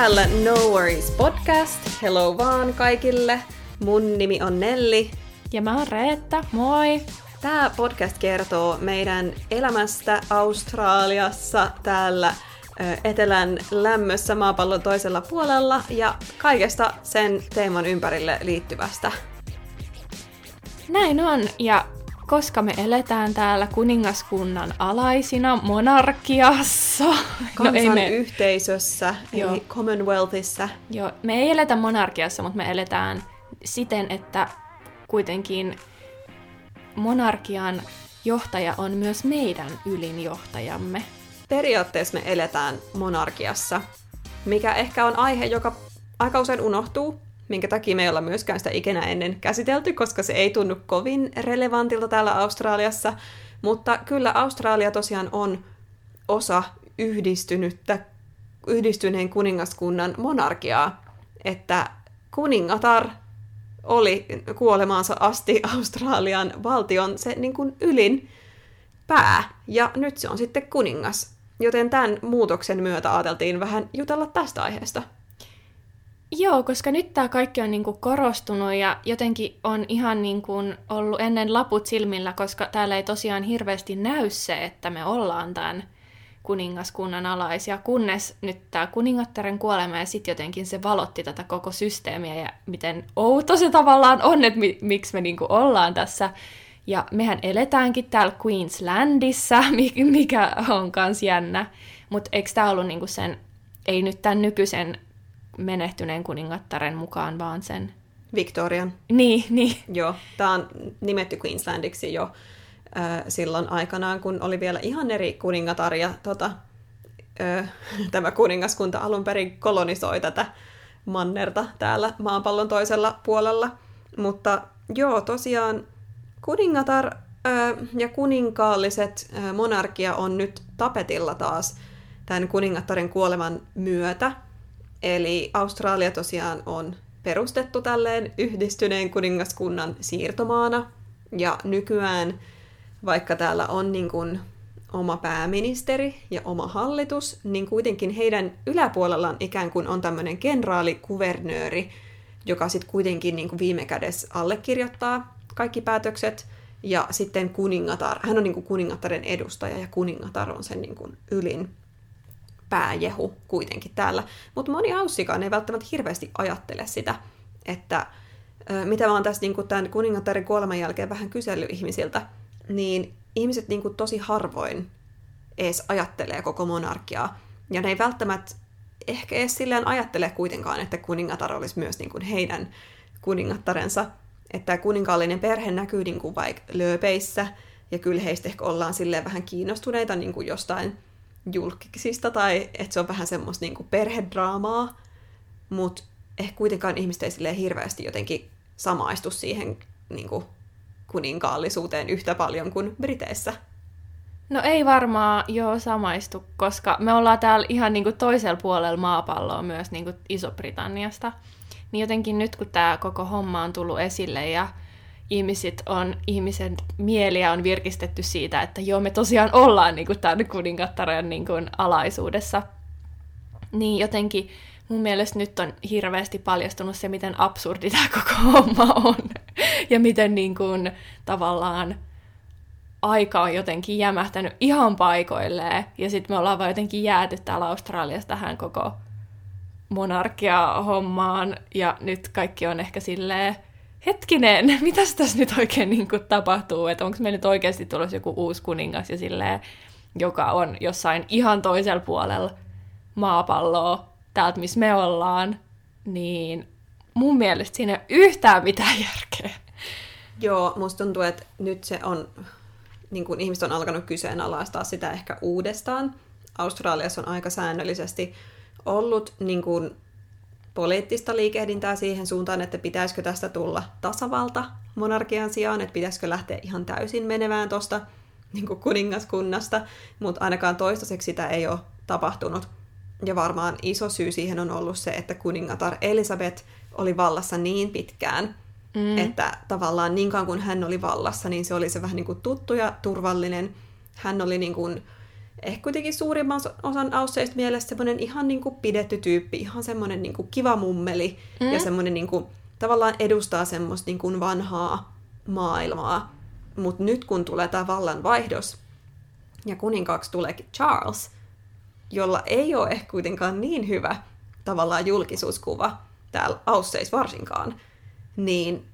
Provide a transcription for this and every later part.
täällä No Worries Podcast. Hello vaan kaikille. Mun nimi on Nelli. Ja mä oon Reetta. Moi! Tää podcast kertoo meidän elämästä Australiassa täällä etelän lämmössä maapallon toisella puolella ja kaikesta sen teeman ympärille liittyvästä. Näin on, ja koska me eletään täällä kuningaskunnan alaisina monarkiassa. Kansanyhteisössä, eli Commonwealthissa. Joo, me ei eletä monarkiassa, mutta me eletään siten, että kuitenkin monarkian johtaja on myös meidän ylinjohtajamme. Periaatteessa me eletään monarkiassa, mikä ehkä on aihe, joka aika usein unohtuu, minkä takia me ei olla myöskään sitä ikinä ennen käsitelty, koska se ei tunnu kovin relevantilta täällä Australiassa. Mutta kyllä Australia tosiaan on osa yhdistyneen kuningaskunnan monarkiaa, että kuningatar oli kuolemaansa asti Australian valtion se niin kuin ylin pää, ja nyt se on sitten kuningas. Joten tämän muutoksen myötä ajateltiin vähän jutella tästä aiheesta. Joo, koska nyt tämä kaikki on niinku korostunut ja jotenkin on ihan niinku ollut ennen laput silmillä, koska täällä ei tosiaan hirveästi näy se, että me ollaan tämän kuningaskunnan alaisia, kunnes nyt tämä kuningattaren kuolema ja sitten jotenkin se valotti tätä koko systeemiä ja miten outo se tavallaan on, että miksi me niinku ollaan tässä. Ja mehän eletäänkin täällä Queenslandissa, mikä on kans jännä, mutta eikö tämä ollut niinku sen, ei nyt tämän nykyisen menehtyneen kuningattaren mukaan, vaan sen Victorian. Niin. Joo, tämä on nimetty Queenslandiksi jo silloin aikanaan, kun oli vielä ihan eri kuningatar, ja tämä kuningaskunta alun perin kolonisoi tätä mannerta täällä maapallon toisella puolella. Mutta joo, tosiaan kuningatar ja kuninkaalliset monarkia on nyt tapetilla taas tämän kuningattaren kuoleman myötä. Eli Australia tosiaan on perustettu tälleen yhdistyneen kuningaskunnan siirtomaana. Ja nykyään, vaikka täällä on niin kuin oma pääministeri ja oma hallitus, niin kuitenkin heidän yläpuolellaan ikään kuin on tämmöinen kenraalikuvernööri, joka sitten kuitenkin niin kuin viime kädessä allekirjoittaa kaikki päätökset. Ja sitten kuningatar, hän on niin kuin kuningattaren edustaja, ja kuningatar on sen niin kuin ylin pääjehu kuitenkin täällä. Mutta moni aussikaan ei välttämättä hirveästi ajattele sitä, että mitä mä oon tässä niin tämän kuningattaren kuoleman jälkeen vähän kysellyt ihmisiltä, niin ihmiset niin kuin tosi harvoin ees ajattelee koko monarkiaa. Ja ne ei välttämättä ehkä ees silleen ajattele kuitenkaan, että kuningatar olisi myös niin kuin heidän kuningattarensa. Että kuninkaallinen perhe näkyy niin kuin vaikka lööpeissä, ja kyllä heistä ehkä ollaan silleen vähän kiinnostuneita niin kuin jostain julkisista, tai että se on vähän semmoista niin kuin perhedraamaa, mutta ehkä kuitenkaan ihmiset ei silleen hirveästi jotenkin samaistu siihen niin kuin kuninkaallisuuteen yhtä paljon kuin Briteissä. No ei varmaan samaistu, koska me ollaan täällä ihan niin kuin toisella puolella maapalloa myös niin kuin Iso-Britanniasta. Niin jotenkin nyt kun tämä koko homma on tullut esille ja ihmisen mieliä on virkistetty siitä, että joo, me tosiaan ollaan niin kuin tämän kuningattaren niin kuin alaisuudessa. Niin jotenkin mun mielestä nyt on hirveästi paljastunut se, miten absurdi tämä koko homma on. Ja miten niin kuin tavallaan aika on jotenkin jämähtänyt ihan paikoilleen. Ja sitten me ollaan vaan jotenkin jääty täällä Australiassa tähän koko monarkia-hommaan. Ja nyt kaikki on ehkä silleen, hetkinen, mitäs tässä nyt oikein niin kuin tapahtuu, että onko meillä nyt oikeasti tulossa joku uusi kuningas ja silleen, joka on jossain ihan toisella puolella maapalloa, täältä missä me ollaan, niin mun mielestä siinä ei ole yhtään mitään järkeä. Joo, musta tuntuu, että nyt se on, niin kuin ihmiset on alkanut kyseenalaistaa sitä ehkä uudestaan. Australiassa on aika säännöllisesti ollut niin kuin poliittista liikehdintää siihen suuntaan, että pitäisikö tästä tulla tasavalta monarkian sijaan, että pitäisikö lähteä ihan täysin menevään tuosta niin kuin kuningaskunnasta, mutta ainakaan toistaiseksi sitä ei ole tapahtunut. Ja varmaan iso syy siihen on ollut se, että kuningatar Elisabeth oli vallassa niin pitkään, että tavallaan niinkaan kuin hän oli vallassa, niin se oli se vähän niin kuin tuttu ja turvallinen. Hän oli niin kuin ehkä kuitenkin suurimman osan ausseista mielessä semmoinen ihan niin kuin pidetty tyyppi, ihan semmoinen niin kuin kiva mummeli ja semmoinen niin kuin, tavallaan edustaa semmoista niin kuin vanhaa maailmaa. Mutta nyt kun tulee tämä vallanvaihdos ja kuninkaaksi tuleekin Charles, jolla ei ole ehkä kuitenkaan niin hyvä tavallaan julkisuuskuva täällä ausseissa varsinkaan, niin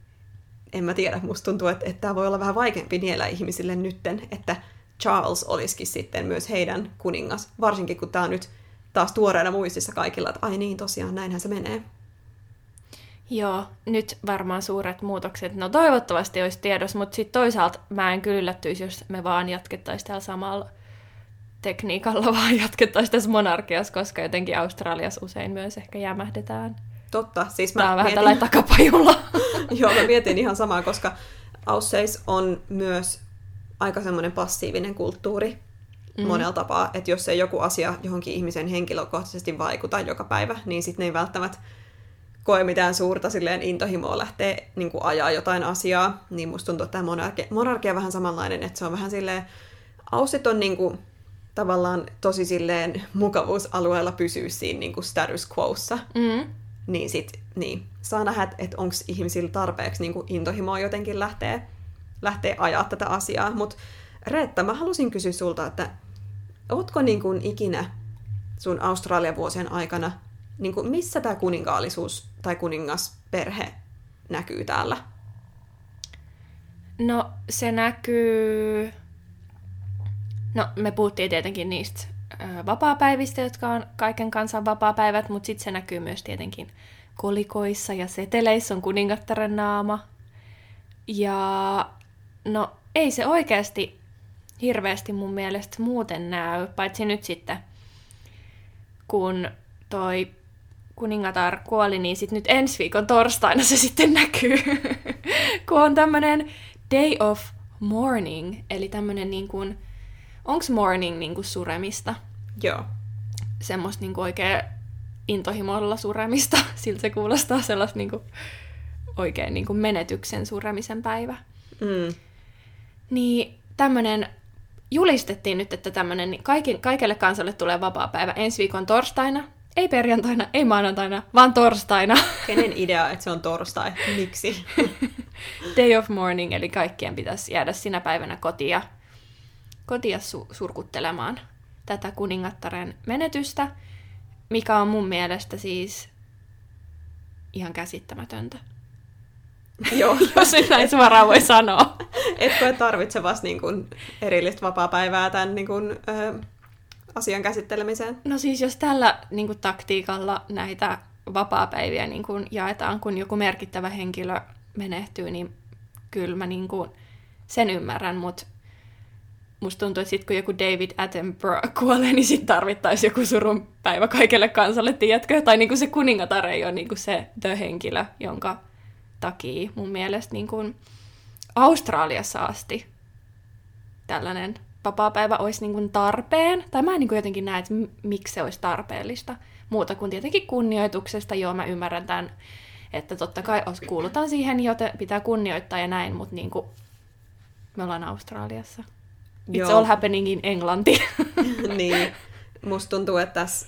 en mä tiedä, musta tuntuu, että tämä voi olla vähän vaikeampi niillä ihmisille nytten, että Charles olisikin sitten myös heidän kuningas, varsinkin kun tämä on nyt taas tuoreena muistissa kaikilla, että ai niin, tosiaan näinhän se menee. Joo, nyt varmaan suuret muutokset, no toivottavasti olisi tiedossa, mutta sitten toisaalta mä en kyllä yllättyisi, jos me vaan jatkettaisiin täällä samalla tekniikalla, vaan jatkettaisiin tässä monarkiassa, koska jotenkin Australiassa usein myös ehkä jämähdetään. Totta, siis mä vähän tällainen takapajulla. Joo, mä mietin ihan samaa, koska ausseis on myös aika semmoinen passiivinen kulttuuri monella tapaa, että jos ei joku asia johonkin ihmisen henkilökohtaisesti vaikuta joka päivä, niin sitten ne ei välttämättä koe mitään suurta silleen intohimoa lähteä niin kuin ajaa jotain asiaa, niin musta tuntuu, että tämä monarkia on vähän samanlainen, että se on vähän silleen, aussit on niin kuin, tavallaan tosi silleen mukavuusalueella pysyä siinä niin kuin status quoissa, niin sit niin, saa nähdä, että onko ihmisillä tarpeeksi niin kuin intohimoa jotenkin lähteä ajaa tätä asiaa, mutta Reetta, mä halusin kysyä sulta, että ootko niin kuin ikinä sun Australian vuosien aikana, niin kuin missä tämä kuninkaallisuus tai kuningasperhe näkyy täällä? No se näkyy... No me puhuttiin tietenkin niistä vapaapäivistä, jotka on kaiken kansan vapaapäivät, mutta sitten se näkyy myös tietenkin kolikoissa ja seteleissä on kuningattaren naama. Ja no ei se oikeasti hirveästi mun mielestä muuten näy, paitsi nyt sitten kun toi kuningatar kuoli, niin sit nyt ensi viikon torstaina se sitten näkyy, kun on tämmönen day of mourning, eli tämmönen niin kuin, onks mourning niin kuin suremista? Joo. Semmosta niin kuin oikein intohimolla suremista, siltä se kuulostaa sellaista niin kuin oikein niin kuin menetyksen suremisen päivä. Mm. Niin tämmönen julistettiin nyt, että tämmönen kaikelle kansalle tulee vapaapäivä ensi viikon torstaina. Ei perjantaina, ei maanantaina, vaan torstaina. Kenen idea, että se on torstai? Miksi? Day of mourning, eli kaikkien pitäisi jäädä sinä päivänä kotia surkuttelemaan tätä kuningattaren menetystä, mikä on mun mielestä siis ihan käsittämätöntä. Joo, jos nyt näin suoraan voi sanoa. Etkö tarvitse vasta niin kuin erillistä vapaapäivää tämän niin kuin, asian käsittelemiseen? No siis jos tällä niin kuin, taktiikalla näitä vapaapäiviä niin kuin, jaetaan, kun joku merkittävä henkilö menehtyy, niin kyllä mä niin kuin, sen ymmärrän, mutta musta tuntuu, että sit kun joku David Attenborough kuolee, niin sit tarvittaisi joku surun päivä kaikelle kansalle, tiedätkö? Tai niin kuin se kuningatar ei ole niin kuin se the henkilö, jonka takia mun mielestä niin kuin Australiassa asti tällainen vapaapäivä olisi niin kuin tarpeen. Tai mä en niin kuin jotenkin näe, että miksi se olisi tarpeellista. Muuta kuin tietenkin kunnioituksesta. Joo, mä ymmärrän tämän, että totta kai kuulutaan siihen, joten pitää kunnioittaa ja näin, mutta niin kuin me ollaan Australiassa. It's all happening in Englanti. Niin. Musta tuntuu, että tässä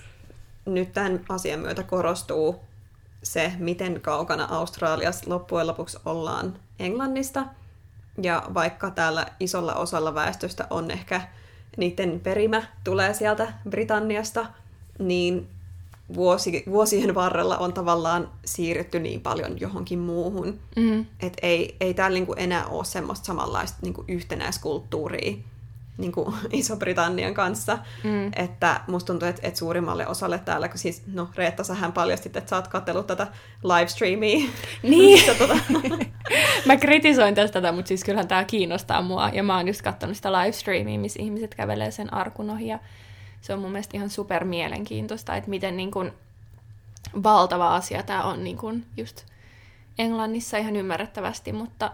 nyt tämän asian myötä korostuu se, miten kaukana Australiassa loppujen lopuksi ollaan Englannista. Ja vaikka täällä isolla osalla väestöstä on ehkä niiden perimä tulee sieltä Britanniasta, niin vuosien varrella on tavallaan siirrytty niin paljon johonkin muuhun. Että ei täällä niinku enää ole semmoista samanlaista niinku yhtenäiskulttuuria niinku Iso-Britannian kanssa. Että musta tuntuu, että suurimmalle osalle täällä, kun siis, no Reetta, sähän paljastit, että sä oot katsellut tätä livestreamia. Niin! Mä kritisoin tästä, mutta siis kyllähän tää kiinnostaa mua, ja mä oon just kattonut sitä livestreamia, missä ihmiset kävelee sen arkun ohi, ja se on mun mielestä ihan super mielenkiintoista, että miten niin kun valtava asia tää on niin kun just Englannissa ihan ymmärrettävästi, mutta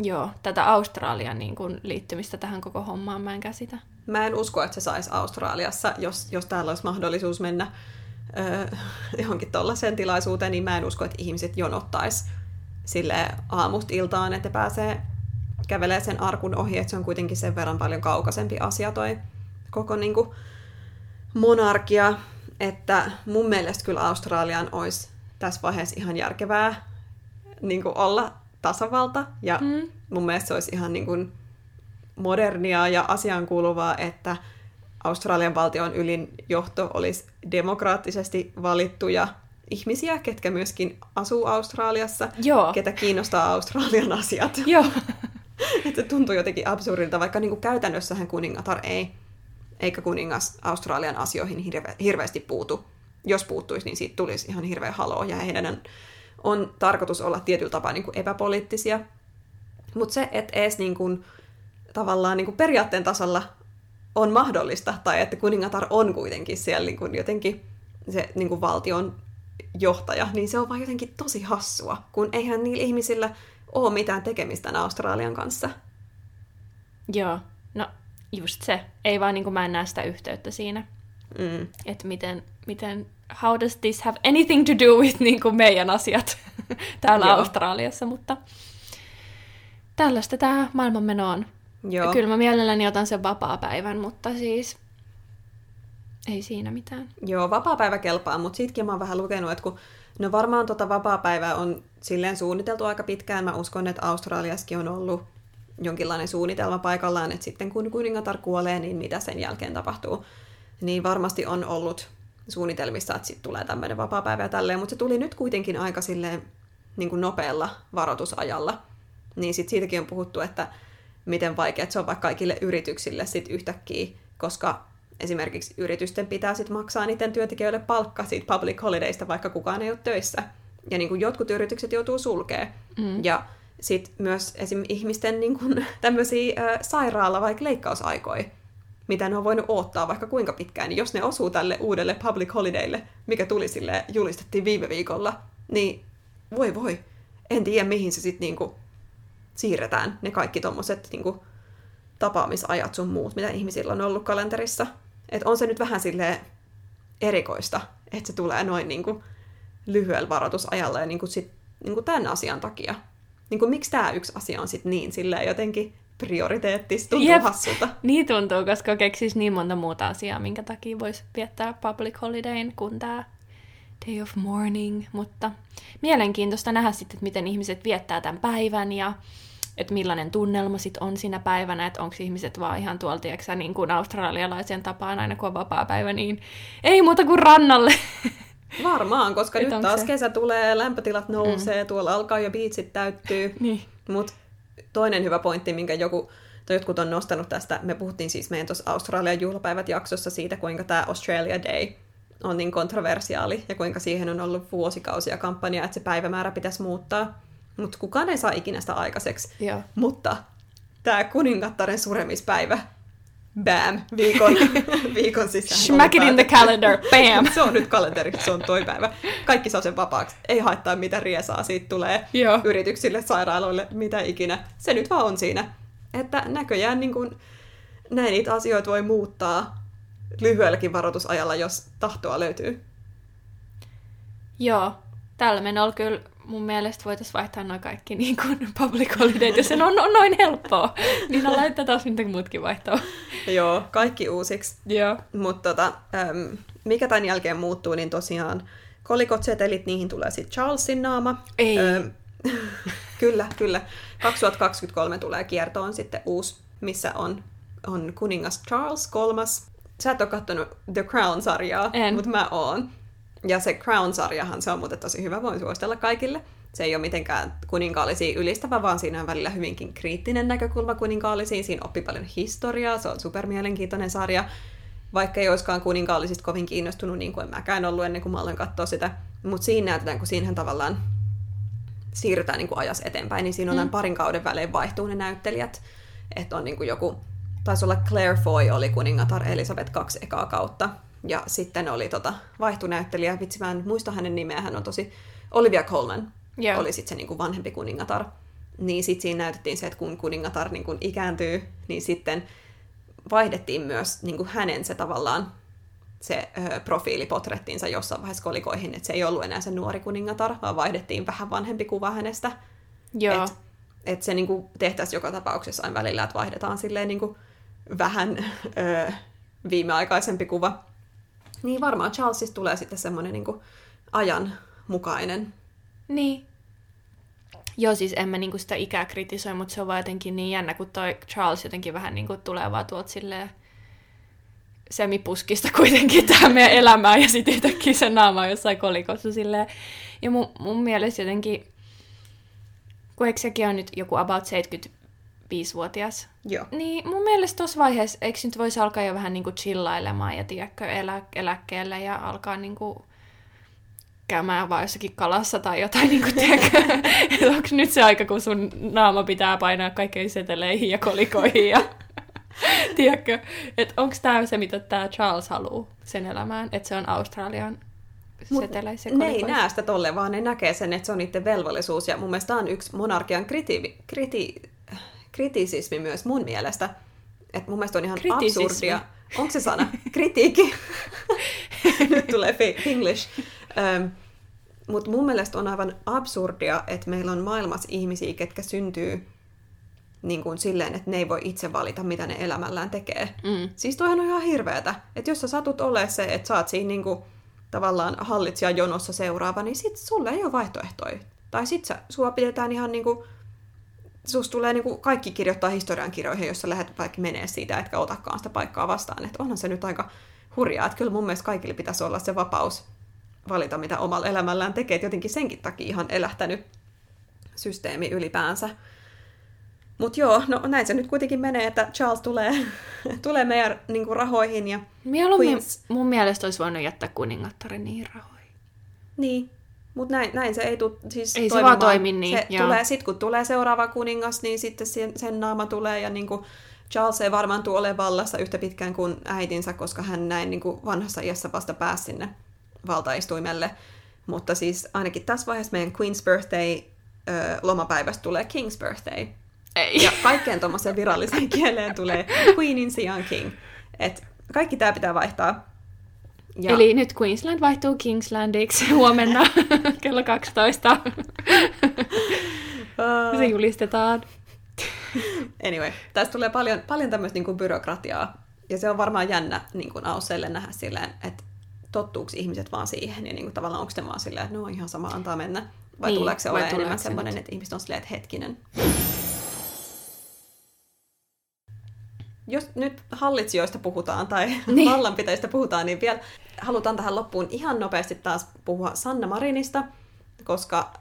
joo, tätä Australian niin kun liittymistä tähän koko hommaan mä en käsitä. Mä en usko, että se saisi Australiassa, jos täällä olisi mahdollisuus mennä johonkin tollaiseen tilaisuuteen, niin mä en usko, että ihmiset jonottaisi sille aamusta iltaan, että pääsee kävelee sen arkun ohi, että se on kuitenkin sen verran paljon kaukaisempi asia toi koko niin kuin monarkia, että mun mielestä kyllä Australian olisi tässä vaiheessa ihan järkevää niin kuin olla tasavalta, ja mun mielestä se olisi ihan niin kuin modernia ja asiaankuuluvaa, että Australian valtion ylin johto olisi demokraattisesti valittuja ihmisiä, ketkä myöskin asuu Australiassa, joo, ketä kiinnostaa Australian asiat. Joo. Että tuntuu jotenkin absurdilta, vaikka niin kuin käytännössähän kuningatar ei, eikä kuningas Australian asioihin hirveästi puutu. Jos puuttuisi, niin siitä tulisi ihan hirveä haloo, ja heidän on tarkoitus olla tietyllä tapaa niin kuin epäpoliittisia. Mutta se, että edes niin kuin, tavallaan niin kuin periaatteen tasalla on mahdollista, tai että kuningatar on kuitenkin siellä niin kuin jotenkin se niin kuin valtion johtaja, niin se on vaan jotenkin tosi hassua, kun eihän niillä ihmisillä ole mitään tekemistä Australian kanssa. Joo, no just se. Ei vaan niin kuin mä en näe sitä yhteyttä siinä. Mm. Että miten, how does this have anything to do with niin kuin meidän asiat täällä joo, Australiassa, mutta tällaista tämä maailmanmeno on. Joo. Kyllä mä mielelläni otan sen vapaapäivän, mutta siis ei siinä mitään. Joo, vapaapäivä kelpaa, mutta siitäkin mä oon vähän lukenut, että kun no varmaan tota vapaapäivää on silleen suunniteltu aika pitkään. Mä uskon, että Australiassakin on ollut jonkinlainen suunnitelma paikallaan, että sitten kun kuningatar kuolee, niin mitä sen jälkeen tapahtuu. Niin varmasti on ollut suunnitelmissa, että sitten tulee tämmöinen vapaapäivä ja tälleen, mutta se tuli nyt kuitenkin aika silleen niin kuin nopealla varoitusajalla. Niin sitten siitäkin on puhuttu, että miten vaikea se on vaikka kaikille yrityksille sitten yhtäkkiä, koska esimerkiksi yritysten pitää sitten maksaa niiden työntekijöille palkka siitä public holidaysta, vaikka kukaan ei ole töissä. Ja niin kuin jotkut yritykset joutuu sulkemaan. Mm. Ja sitten myös esim. Ihmisten niin kuin tämmöisiä sairaala- vaikka leikkausaikoja, mitä ne on voinut odottaa vaikka kuinka pitkään. Niin jos ne osuu tälle uudelle public holidaylle, mikä tuli silleen, julistettiin viime viikolla, niin voi, en tiedä mihin se sitten niin kuin siirretään ne kaikki tommoset niin kuin tapaamisajat sun muut, mitä ihmisillä on ollut kalenterissa. Että on se nyt vähän silleen erikoista, että se tulee noin niin kuin lyhyellä varoitusajalla ja niin kuin sit, niin kuin tämän asian takia. Niin kuin, miksi tämä yksi asia on sitten niin silleen jotenkin prioriteettista? Tuntuu hassulta. Niin tuntuu, koska keksisi niin monta muuta asiaa, minkä takia voisi viettää public holidayn kuin tämä day of mourning. Mutta mielenkiintoista nähdä sitten, että miten ihmiset viettää tämän päivän ja että millainen tunnelma sit on siinä päivänä, että onko ihmiset vaan ihan tuolta, tiedätkö, niin kuin australialaisen tapaan aina kun on vapaapäivä, niin ei muuta kuin rannalle. Varmaan, koska nyt taas se kesä tulee, lämpötilat nousee, tuolla alkaa jo biitsit täyttyy. Niin. Mutta toinen hyvä pointti, minkä jotkut on nostanut tästä, me puhuttiin siis meidän tuossa Australian juhlapäivät jaksossa siitä, kuinka tämä Australia Day on niin kontroversiaali ja kuinka siihen on ollut vuosikausia kampanjaa, että se päivämäärä pitäisi muuttaa. Mutta kukaan ei saa ikinä sitä aikaiseksi. Joo. Mutta tämä kuningattaren suremispäivä, bam, viikon sisään. Smack it in the calendar, bam! Se on nyt kalenteri, se on toi päivä. Kaikki saa sen vapaaksi. Ei haittaa, mitä riesaa siitä tulee. Joo. Yrityksille, sairaaloille, mitä ikinä. Se nyt vaan on siinä. Että näköjään niin kun, näin niitä asioita voi muuttaa lyhyelläkin varoitusajalla, jos tahtoa löytyy. Joo, tällä menolla kyllä. Mun mielestä voitaisiin vaihtaa noin kaikki niin kuin public holidayt, jos sen on noin helppoa. Niin on laittaa taas mitä muutkin vaihtaa. Joo, kaikki uusiksi. Joo. Mutta mikä tämän jälkeen muuttuu, niin tosiaan kolikot setelit, niihin tulee sitten Charlesin naama. Ei. Kyllä. 2023 tulee kiertoon sitten uusi, missä on kuningas Charles III. Sä et ole kattonut The Crown-sarjaa, mutta mä oon. Ja se Crown-sarjahan, se on muuten tosi hyvä, voin suositella kaikille. Se ei ole mitenkään kuninkaallisia ylistävä, vaan siinä on välillä hyvinkin kriittinen näkökulma kuninkaallisiin. Siinä oppii paljon historiaa, se on supermielenkiintoinen sarja. Vaikka ei olisikaan kuninkaallisista kovin kiinnostunut, niin kuin en mäkään ollut ennen kuin mä aloin katsoa sitä. Mutta siinä näytetään, kun siinähän tavallaan siirrytään niin kuin ajassa eteenpäin, niin siinä on parin kauden välein vaihtuu ne näyttelijät. Että on niin kuin joku, taisi olla Claire Foy oli kuningatar Elisabeth 2 ekaa kautta. Ja sitten oli vaihtunäyttelijä, vitsi mä en muista hänen nimeä, hän on Olivia Colman oli sitten se niinku vanhempi kuningatar. Niin sitten siinä näytettiin se, että kun kuningatar niinku ikääntyy, niin sitten vaihdettiin myös niinku hänen se tavallaan se profiilipotrettiinsa jossain vaiheessa kolikoihin, että se ei ollut enää se nuori kuningatar, vaan vaihdettiin vähän vanhempi kuva hänestä. Että et se niinku tehtäisiin joka tapauksessa aina välillä, että vaihdetaan silleen niinku vähän viimeaikaisempi kuva. Niin varmaan Charles tulee sitten semmoinen niinku ajanmukainen. Niin. Joo, siis en mä niinku sitä ikää kritisoi, mutta se on vaan jotenkin niin jännä, kun toi Charles jotenkin vähän niinku tulee vaan tuolta silleen semipuskista kuitenkin tähän meidän elämään, ja sitten yhtäkkiä se naama on jossain kolikossa silleen. Ja mun mielestä jotenkin, kun eikö sekin ole nyt joku about 75-vuotias? Joo. Niin mun mielestä tuossa vaiheessa, eikö nyt voisi alkaa jo vähän niinku chillailemaan ja tiedäkö eläkkeelle ja alkaa niinku käymään vaan jossakin kalassa tai jotain, niin kuin tiedäkö. Onko nyt se aika, kun sun naama pitää painaa kaikkein seteleihin ja kolikoihin ja tiedätkö, että onko tämä se, mitä tämä Charles haluaa sen elämään, että se on Australian seteleissä ja kolikoissa. Ne ei näe sitä tolleen, vaan ne näkee sen, että se on niiden velvollisuus, ja mun mielestä tämä on yksi monarkian kritisismi myös mun mielestä, että mun mielestä on ihan absurdia. Onko se sana? Kritiikki. Nyt tulee fake English. Mutta mun mielestä on aivan absurdia, että meillä on maailmassa ihmisiä, ketkä syntyy niin kuin silleen, että ne ei voi itse valita, mitä ne elämällään tekee. Mm. Siis toihan on ihan hirveetä. Että jos sä satut olemaan se, että sä oot siinä niin kuin, tavallaan hallitsijan jonossa seuraava, niin sit sulle ei ole vaihtoehtoja. Tai sit sua pidetään ihan niin kuin, susta tulee niin kuin kaikki kirjoittaa historiankirjoihin, jos sä lähdet vaikka menee siitä, etkä otakaan sitä paikkaa vastaan. Että onhan se nyt aika hurjaa. Että kyllä mun mielestä kaikille pitäisi olla se vapaus valita, mitä omalla elämällään tekee. Et jotenkin senkin takia ihan elähtänyt systeemi ylipäänsä. Mut joo, no näin se nyt kuitenkin menee, että Charles tulee meidän niin kuin rahoihin. Ja mun mielestä olisi voinut jättää kuningattaren niihin rahoihin. Niin. Mutta näin se ei tule siis ei toimimaan. Se vaan toimi niin. Sitten kun tulee seuraava kuningas, niin sitten sen naama tulee. Ja niin kuin Charles ei varmaan tule ole vallassa yhtä pitkään kuin äitinsä, koska hän näin niin kuin vanhassa iässä vasta pääsi sinne valtaistuimelle. Mutta siis ainakin tässä vaiheessa meidän Queen's Birthday lomapäivästä tulee King's Birthday. Ei. Ja kaikkeen tuommoiseen viralliseen kieleen tulee Queenin sijaan King. Et kaikki tämä pitää vaihtaa. Ja. Eli nyt Queensland vaihtuu Kingslandiksi huomenna kello 12. Se julistetaan. Anyway, tässä tulee paljon tämmöistä niin kuin byrokratiaa. Ja se on varmaan jännä niin kuin Ausseille nähdä silleen, että tottuuko ihmiset vaan siihen. Ja niin kuin tavallaan onko ne vaan silleen, että no ihan sama, antaa mennä. Vai niin, tuleeko se olemaan enemmän semmoinen, että ihmiset on silleen, että hetkinen. Jos nyt hallitsijoista puhutaan tai niin. vallanpitäjistä puhutaan, niin vielä halutaan tähän loppuun ihan nopeasti taas puhua Sanna Marinista, koska...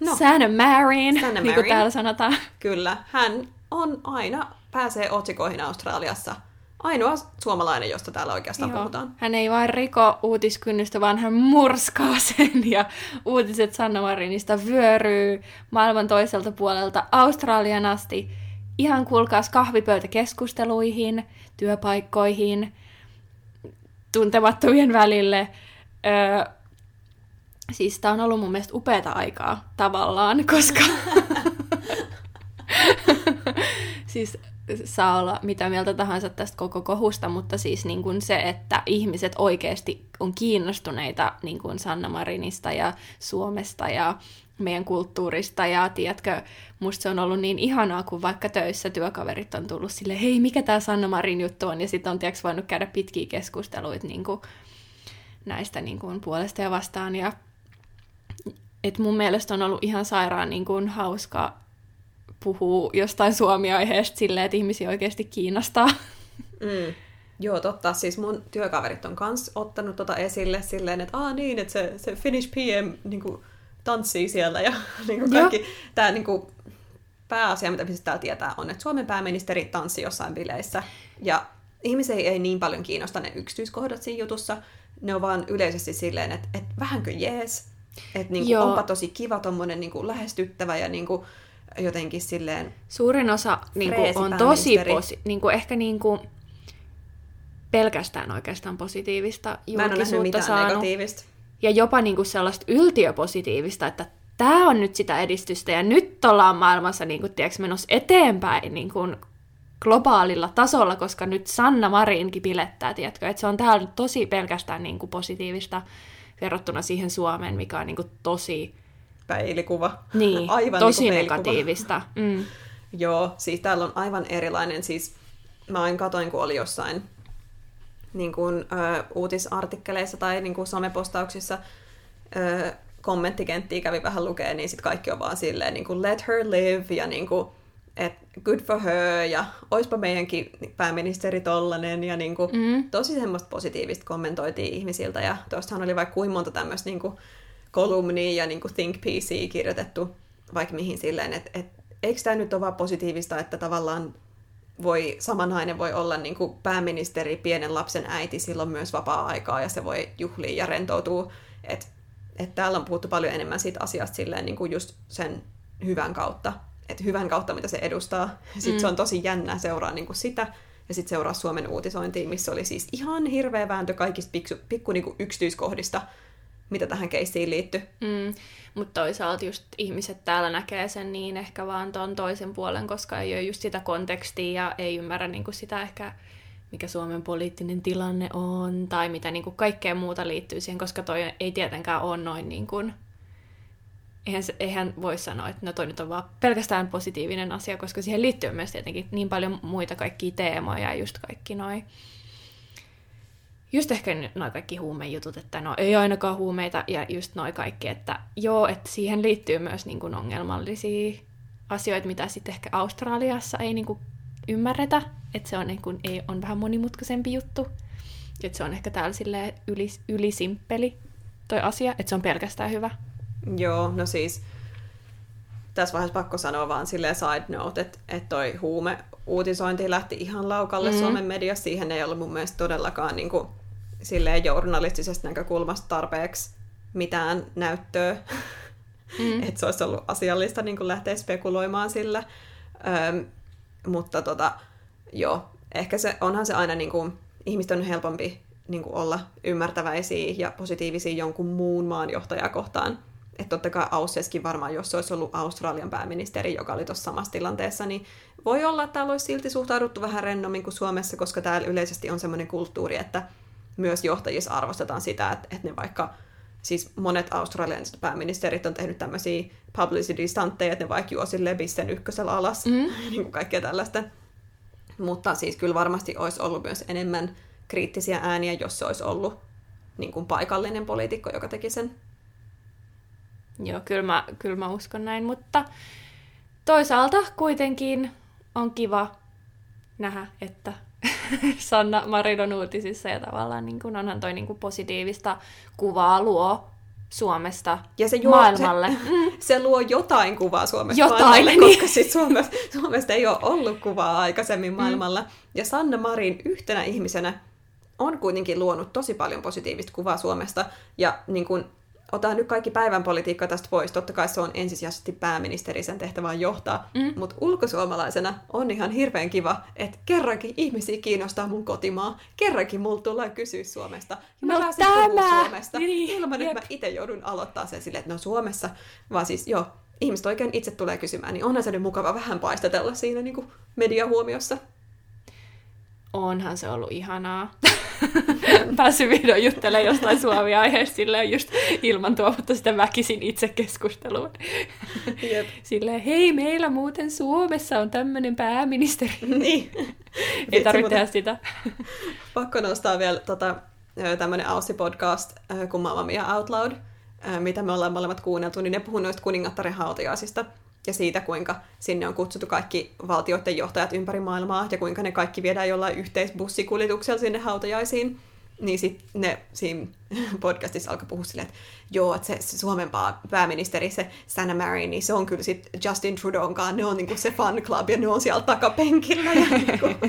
No, Sanna Marin, niin kuin täällä sanotaan. Kyllä, hän on aina, pääsee otsikoihin Australiassa. Ainoa suomalainen, josta täällä oikeastaan puhutaan. Hän ei vain riko uutiskynnystä, vaan hän murskaa sen, ja uutiset Sanna Marinista vyöryy maailman toiselta puolelta Australian asti. Ihan kuulkaas kahvipöytäkeskusteluihin, työpaikkoihin, tuntemattomien välille. Siis tää on ollut mun mielestä upeata aikaa tavallaan, koska siis saa olla mitä mieltä tahansa tästä koko kohusta, mutta siis niin kun se, että ihmiset oikeasti on kiinnostuneita niin kun Sanna Marinista ja Suomesta ja meidän kulttuurista, ja tiedätkö, musta se on ollut niin ihanaa, kun vaikka töissä työkaverit on tullut silleen, hei, mikä tää Sanna Marin juttu on, ja sitten on tiedätkö voinut käydä pitkiä keskusteluita niin kuin, näistä niin kuin, puolesta ja vastaan, ja et mun mielestä on ollut ihan sairaan niin kuin, hauska puhua jostain Suomi-aiheesta silleen, että ihmisiä oikeasti kiinnostaa. Mm. Joo, totta. Siis mun työkaverit on kans ottanut tota esille silleen, että niin, että se Finnish PM niin kuin, tanssii siellä ja niinku kaikki tää niinku pääasia, mitä täällä tietää, on, että Suomen pääministeri tanssii jossain bileissä. Ja ihmisiä ei niin paljon kiinnosta ne yksityiskohdat siinä jutussa. Ne on vaan yleisesti silleen, että et vähänkö jees. Että niinku, onpa tosi kiva tommonen niinku lähestyttävä ja niinku jotenkin silleen... Suurin osa niinku, on tosi niinku, ehkä niinku pelkästään oikeastaan positiivista julkisuutta saanut. Ja jopa niinku sellaista yltiöpositiivista, että tämä on nyt sitä edistystä ja nyt ollaan maailmassa niinku, tiedätkö, menossa eteenpäin niinku, globaalilla tasolla, koska nyt Sanna Marinkin pilettää, tiedätkö, että se on täällä tosi pelkästään niinku, positiivista verrattuna siihen Suomeen, mikä on niinku, tosi... Peilikuva. Niin, aivan tosi niinku negatiivista. Mm. Joo, siis täällä on aivan erilainen, siis mä aina katoin, kun oli jossain niin kuin, uutisartikkeleissa tai niin kuin somepostauksissa kommenttikenttiä kävi vähän lukee, niin sitten kaikki on vaan silleen niin kuin let her live ja niin kuin, et good for her ja oispa meidänkin pääministeri tollanen ja niin kuin, tosi semmoista positiivista kommentoitiin ihmisiltä ja tuostahan oli vaikka kuinka monta tämmöistä niin kuin kolumnia ja niin kuin think piecea kirjoitettu vaikka mihin silleen, että eikö tämä nyt ole vaan positiivista, että tavallaan voi, sama nainen voi olla niin kuin pääministeri, pienen lapsen äiti, silloin myös vapaa-aikaa ja se voi juhlia ja rentoutua. Et täällä on puhuttu paljon enemmän siitä asiasta silleen, niin kuin just sen hyvän kautta. Et hyvän kautta, mitä se edustaa. Sitten se on tosi jännä seuraa niin kuin sitä ja sitten seuraa Suomen uutisointiin, missä oli siis ihan hirveä vääntö kaikista pikku niin kuin yksityiskohdista, mitä tähän keissiin liittyy. Mutta toisaalta just ihmiset täällä näkee sen niin ehkä vaan ton toisen puolen, koska ei ole just sitä kontekstia ja ei ymmärrä niinku sitä ehkä, mikä Suomen poliittinen tilanne on tai mitä niinku kaikkea muuta liittyy siihen, koska toi ei tietenkään ole noin niin kuin... Eihän voi sanoa, että no toi nyt on vaan pelkästään positiivinen asia, koska siihen liittyy myös tietenkin niin paljon muita kaikkia teemoja ja just kaikki noi. Just ehkä noi kaikki huumejutut, että no ei ainakaan huumeita ja just noi kaikki, että joo, että siihen liittyy myös niin kuin ongelmallisia asioita, mitä sitten ehkä Australiassa ei niin kuin ymmärretä, että se on, niin kuin, ei, on vähän monimutkaisempi juttu, että se on ehkä täällä silleen ylisimppeli toi asia, että se on pelkästään hyvä. Joo, no siis tässä vaiheessa pakko sanoa vaan silleen side note, että toi huume uutisointi lähti ihan laukalle Suomen mediassa. Siihen ei ollut mun mielestä todellakaan niin kuin, silleen journalistisesta näkökulmasta tarpeeksi mitään näyttöä. Että se olisi ollut asiallista niin kuin lähteä spekuloimaan sillä. Mutta joo, ehkä se, onhan se aina, niin kuin, ihmiset on helpompi niin kuin olla ymmärtäväisiä ja positiivisia jonkun muun maan johtajaa kohtaan. Että totta kai Aussieskin varmaan, jos se olisi ollut Australian pääministeri, joka oli tuossa samassa tilanteessa, niin voi olla, että täällä olisi silti suhtauduttu vähän rennommin kuin Suomessa, koska täällä yleisesti on semmoinen kulttuuri, että myös johtajissa arvostetaan sitä, että ne vaikka, siis monet australialaiset pääministerit on tehnyt tämmöisiä publicity-stantteja, että ne vaikka juo silleen bissen ykkösellä alas, niin kuin kaikkea tällaista. Mutta siis kyllä varmasti olisi ollut myös enemmän kriittisiä ääniä, jos se olisi ollut niin kuin paikallinen poliitikko, joka teki sen. Joo, kyllä mä uskon näin, mutta toisaalta kuitenkin on kiva nähdä, että Sanna Marin on uutisissa ja tavallaan niin kun onhan toi niin kun positiivista kuvaa luo Suomesta ja se maailmalle. Se luo jotain kuvaa Suomesta maailmalle, niin. Koska siis Suomesta ei ole ollut kuvaa aikaisemmin maailmalla. Ja Sanna Marin yhtenä ihmisenä on kuitenkin luonut tosi paljon positiivista kuvaa Suomesta ja niin kun otan nyt kaikki päivän politiikka tästä pois. Totta kai se on ensisijaisesti pääministeri, sen tehtävään johtaa. Mutta ulkosuomalaisena on ihan hirveän kiva, että kerrankin ihmisiä kiinnostaa mun kotimaa. Kerrankin mulla tullaan kysyä Suomesta. Ja mä pääsin puhua Suomesta. Niin, ilman, että mä itse joudun aloittaa sen silleen, että no Suomessa. Vaan siis joo, ihmiset oikein itse tulee kysymään. Niin onhan se nyt mukava vähän paistatella siinä niin kuin mediahuomiossa. Onhan se ollut ihanaa. Päässyt vihdoin juttelemaan jostain Suomi-aiheesta silleen just ilman tuomatta sitä väkisin itse keskusteluun. Yep. Silleen, hei, meillä muuten Suomessa on tämmöinen pääministeri. Niin. Ei tarvitse tehdä sitä. Pakko nostaa vielä tämmöinen Aussi-podcast kuin Mamma Mia Outloud, mitä me ollaan molemmat kuunneltu, niin ne puhuu noista kuningattaren hautajaisista. Ja siitä, kuinka sinne on kutsuttu kaikki valtioiden johtajat ympäri maailmaa ja kuinka ne kaikki viedään jollain yhteisbussikuljetuksella sinne hautajaisiin. Niin sitten ne siinä podcastissa alkoi puhua silleen, että joo, että se Suomen pääministeri, se Sanna Marin, niin se on kyllä sitten Justin Trudeaukaan, ne on niinku se fan club ja ne on siellä takapenkillä ja niinku,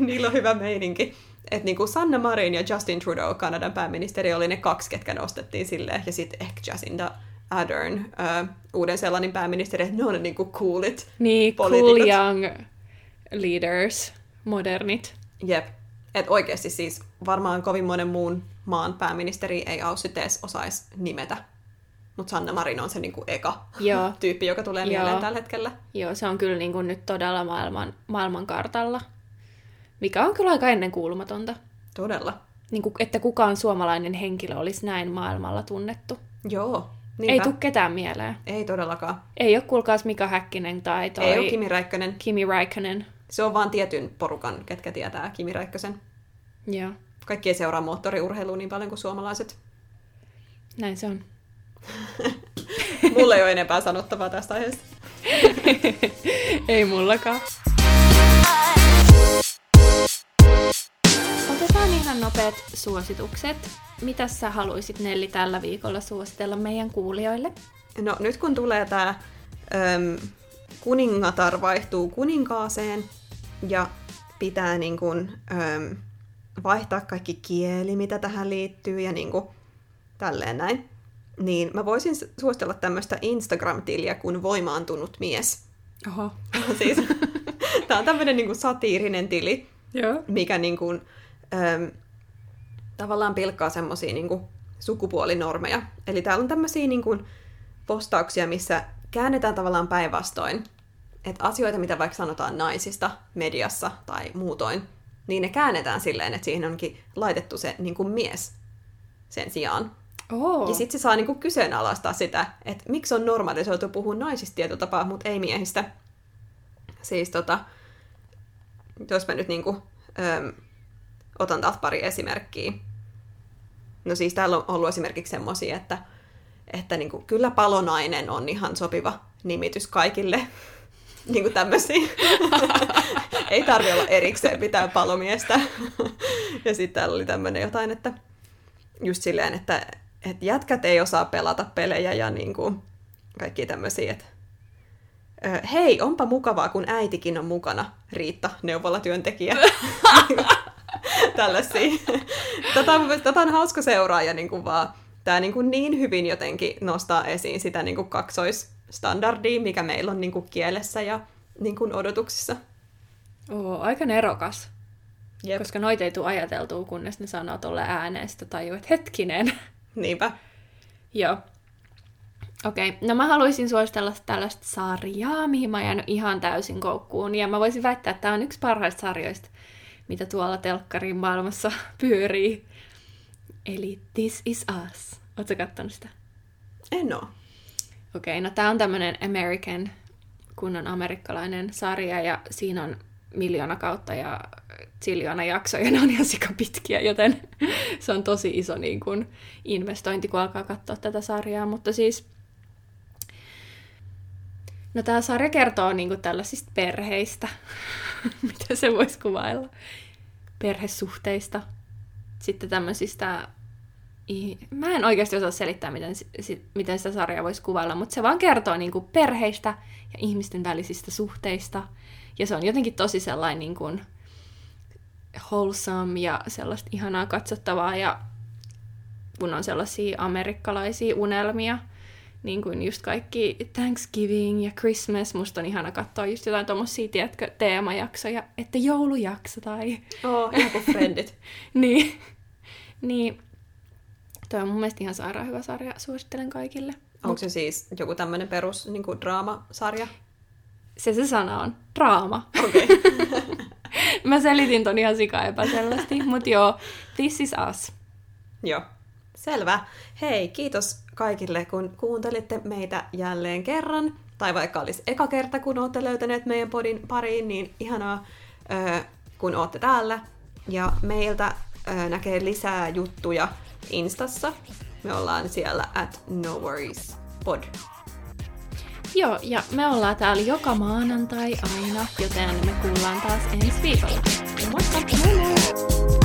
niillä on hyvä meininki. Että niinku Sanna Marin ja Justin Trudeau, Kanadan pääministeri, oli ne kaksi, ketkä nostettiin silleen ja sitten ehkä Jacinda Ardern, Uuden-Seelannin pääministeri, että ne on ne niinku coolit niin, poliitikot. Cool young leaders, modernit. Jep. Että oikeasti siis varmaan kovin monen muun maan pääministeri ei Aussit edes osaisi nimetä. Mutta Sanna Marin on se niinku eka tyyppi, joka tulee mieleen tällä hetkellä. Joo, se on kyllä niinku nyt todella maailmankartalla, mikä on kyllä aika ennenkuulumatonta. Todella. Niinku, että kukaan suomalainen henkilö olisi näin maailmalla tunnettu. Joo. Niinpä. Ei tule ketään mieleen. Ei todellakaan. Ei ole kuulkaas Mika Häkkinen tai toi... Ei ole Kimi Räikkönen. Se on vaan tietyn porukan, ketkä tietää Kimi Räikkösen. Joo. Kaikki ei seuraa moottoriurheilua niin paljon kuin suomalaiset. Näin se on. Mulla ei ole enempää sanottavaa tästä aiheesta. Ei mullakaan. Otetaan ihan nopeat suositukset. Mitä sä haluisit, Nelli, tällä viikolla suositella meidän kuulijoille? No nyt kun tulee tää kuningatar vaihtuu kuninkaaseen ja pitää niin kun, vaihtaa kaikki kieli, mitä tähän liittyy ja niin kun, tälleen näin. Niin mä voisin suositella tämmöistä Instagram-tiliä kuin Voimaantunut mies. Oho. Siis, tää on tämmönen niin kun satiirinen tili, yeah, mikä niin kun, tavallaan pilkkaa semmosia niin kun sukupuolinormeja. Eli täällä on tämmösiä niin kun postauksia, missä käännetään tavallaan päinvastoin. Että asioita, mitä vaikka sanotaan naisista mediassa tai muutoin, niin ne käännetään silleen, että siihen onkin laitettu se niin kuin mies sen sijaan. Oho. Ja sit se saa niin kuin kyseenalaistaa sitä, että miksi on normalisoitu puhua naisista tietyllä tapaa, mutta ei miehistä. Siis jos mä nyt niin kuin, otan taas pari esimerkkiä. No siis täällä on ollut esimerkiksi semmosia, että niin kuin, kyllä palonainen on ihan sopiva nimitys kaikille. Niin kuin tämmöisiä. Ei tarvitse olla erikseen pitää palomiestä. Ja sitten täällä oli tämmöinen jotain, että just silleen, että jätkät ei osaa pelata pelejä ja niin kuin kaikki tämmöisiä, että hei, onpa mukavaa, kun äitikin on mukana, Riitta, neuvolatyöntekijä. Tällaisia. Tätä on hauska seuraa ja niin kuin vaan tämä niin hyvin jotenkin nostaa esiin sitä niin kuin kaksoisstandardia, mikä meillä on niin kuin kielessä ja niin kuin odotuksissa. Oo, aika nerokas. Jep. Koska noita ei tule ajateltua, kunnes ne sanoo tuolle ääneen, sitä tajuu, että hetkinen. Niinpä. Joo. Okei, no mä haluaisin suositella tällaista sarjaa, mihin mä oon jäänyt ihan täysin koukkuun. Ja mä voisin väittää, että tämä on yksi parhaista sarjoista, mitä tuolla telkkarin maailmassa pyörii. Eli This is Us. Ootko kattonut sitä? En oo. Okei, no tää on tämmönen American, kunnon amerikkalainen sarja, ja siinä on 1 000 000 kautta ja ziljoona jaksoja, ne on ihan sikapitkiä, joten se on tosi iso niin kun investointi, kun alkaa katsoa tätä sarjaa, mutta siis no tää sarja kertoo niin kun tällaisista perheistä, mitä se voisi kuvailla, perhesuhteista, sitten tämmöisistä. Mä en oikeasti osaa selittää, miten sitä sarjaa voisi kuvailla, mutta se vaan kertoo niin kuin perheistä ja ihmisten välisistä suhteista. Ja se on jotenkin tosi sellainen niin kuin wholesome ja sellaista ihanaa katsottavaa. Ja kun on sellaisia amerikkalaisia unelmia, niin kuin just kaikki Thanksgiving ja Christmas, musta on ihana katsoa just jotain tommosia, tiedätkö, teemajaksoja, että joulujakso tai... ihan kuin Friendit. Niin. Tuo on mun mielestä ihan sairaan hyvä sarja, suosittelen kaikille. Onko se siis joku tämmöinen perus niin kuin draamasarja? Se sana on. Draama. Okei. Okay. Mä selitin ton ihan sikaepäselvästi, mutta joo, This is Us. Joo. Selvä. Hei, kiitos kaikille, kun kuuntelitte meitä jälleen kerran. Tai vaikka olisi eka kerta, kun olette löytäneet meidän podin pariin, niin ihanaa, kun olette täällä. Ja meiltä näkee lisää juttuja Instassa. Me ollaan siellä @NoWorriesPod. Joo, ja me ollaan täällä joka maanantai aina, joten me kuullaan taas ensi viikolla. Moikka!